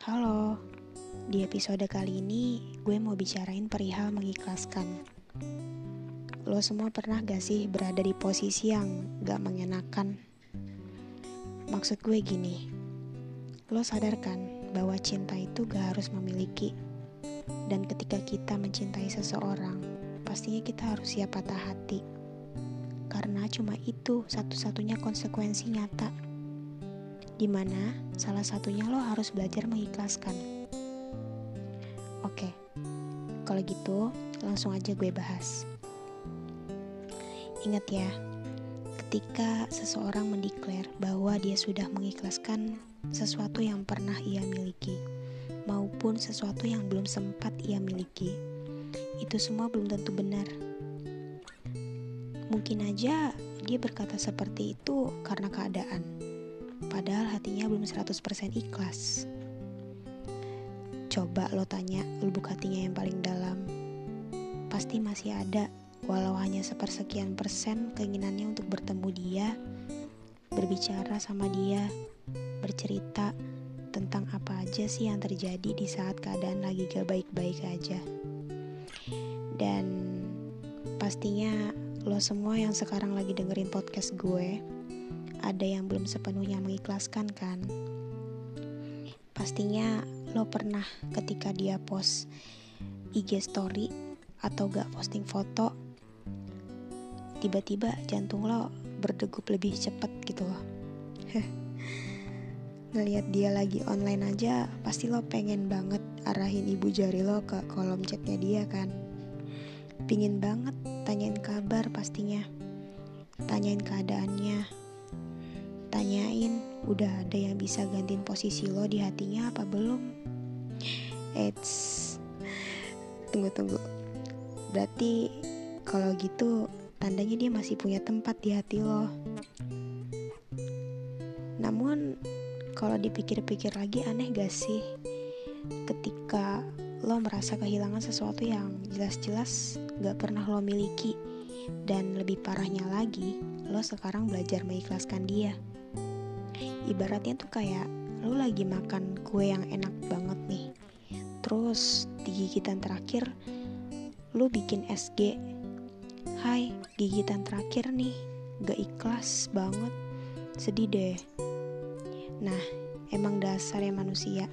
Halo, di episode kali ini gue mau bicarain perihal mengikhlaskan. Lo semua pernah gak sih berada di posisi yang gak mengenakan? Maksud gue gini, lo sadar kan bahwa cinta itu gak harus memiliki. Dan ketika kita mencintai seseorang, pastinya kita harus siap patah hati. Karena cuma itu satu-satunya konsekuensi nyata. Dimana salah satunya lo harus belajar mengikhlaskan. Oke, kalau gitu langsung aja gue bahas. Ingat ya, ketika seseorang mendeklar bahwa dia sudah mengikhlaskan sesuatu yang pernah ia miliki, maupun sesuatu yang belum sempat ia miliki, itu semua belum tentu benar. Mungkin aja dia berkata seperti itu karena keadaan, padahal hatinya belum 100% ikhlas. Coba lo tanya lubuk hatinya yang paling dalam, pasti masih ada, walau hanya sepersekian persen keinginannya untuk bertemu dia, berbicara sama dia, bercerita tentang apa aja sih yang terjadi di saat keadaan lagi gak baik-baik aja. Dan pastinya lo semua yang sekarang lagi dengerin podcast gue, ada yang belum sepenuhnya mengikhlaskan kan? Pastinya lo pernah ketika dia post IG story atau gak posting foto, tiba-tiba jantung lo berdegup lebih cepet gitu loh. Ngelihat dia lagi online aja, pasti lo pengen banget arahin ibu jari lo ke kolom chatnya dia kan? Pingin banget tanyain kabar pastinya, tanyain keadaannya, tanyain udah ada yang bisa gantiin posisi lo di hatinya apa belum. Tunggu. Berarti kalau gitu tandanya dia masih punya tempat di hati lo. Namun kalau dipikir-pikir lagi, aneh gak sih ketika lo merasa kehilangan sesuatu yang jelas-jelas gak pernah lo miliki? Dan lebih parahnya lagi, lo sekarang belajar mengikhlaskan dia. Ibaratnya tuh kayak lo lagi makan kue yang enak banget nih, terus di gigitan terakhir lo bikin SG. Hai, gigitan terakhir nih gak ikhlas banget, sedih deh. Nah, emang dasarnya manusia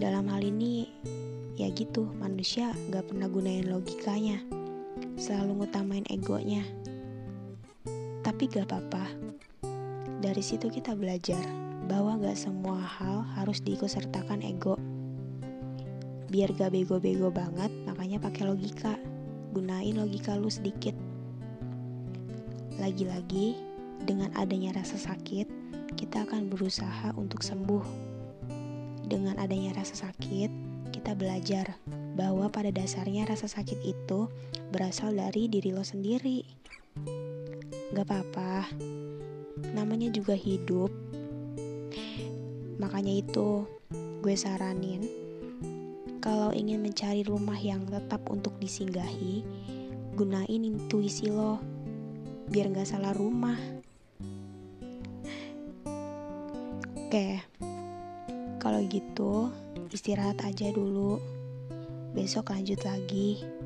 dalam hal ini ya gitu, manusia gak pernah gunain logikanya, selalu ngutamain egonya. Tapi gak apa-apa, dari situ kita belajar bahwa gak semua hal harus diikutsertakan ego. Biar gak bego-bego banget, makanya pakai logika. Gunain logika lu sedikit. Lagi-lagi, dengan adanya rasa sakit, kita akan berusaha untuk sembuh. Dengan adanya rasa sakit, kita belajar bahwa pada dasarnya rasa sakit itu berasal dari diri lo sendiri. Gak apa-apa, namanya juga hidup. Makanya itu gue saranin, kalau ingin mencari rumah yang tetap untuk disinggahi, gunain intuisi lo biar gak salah rumah. Oke, kalau gitu istirahat aja dulu, besok lanjut lagi.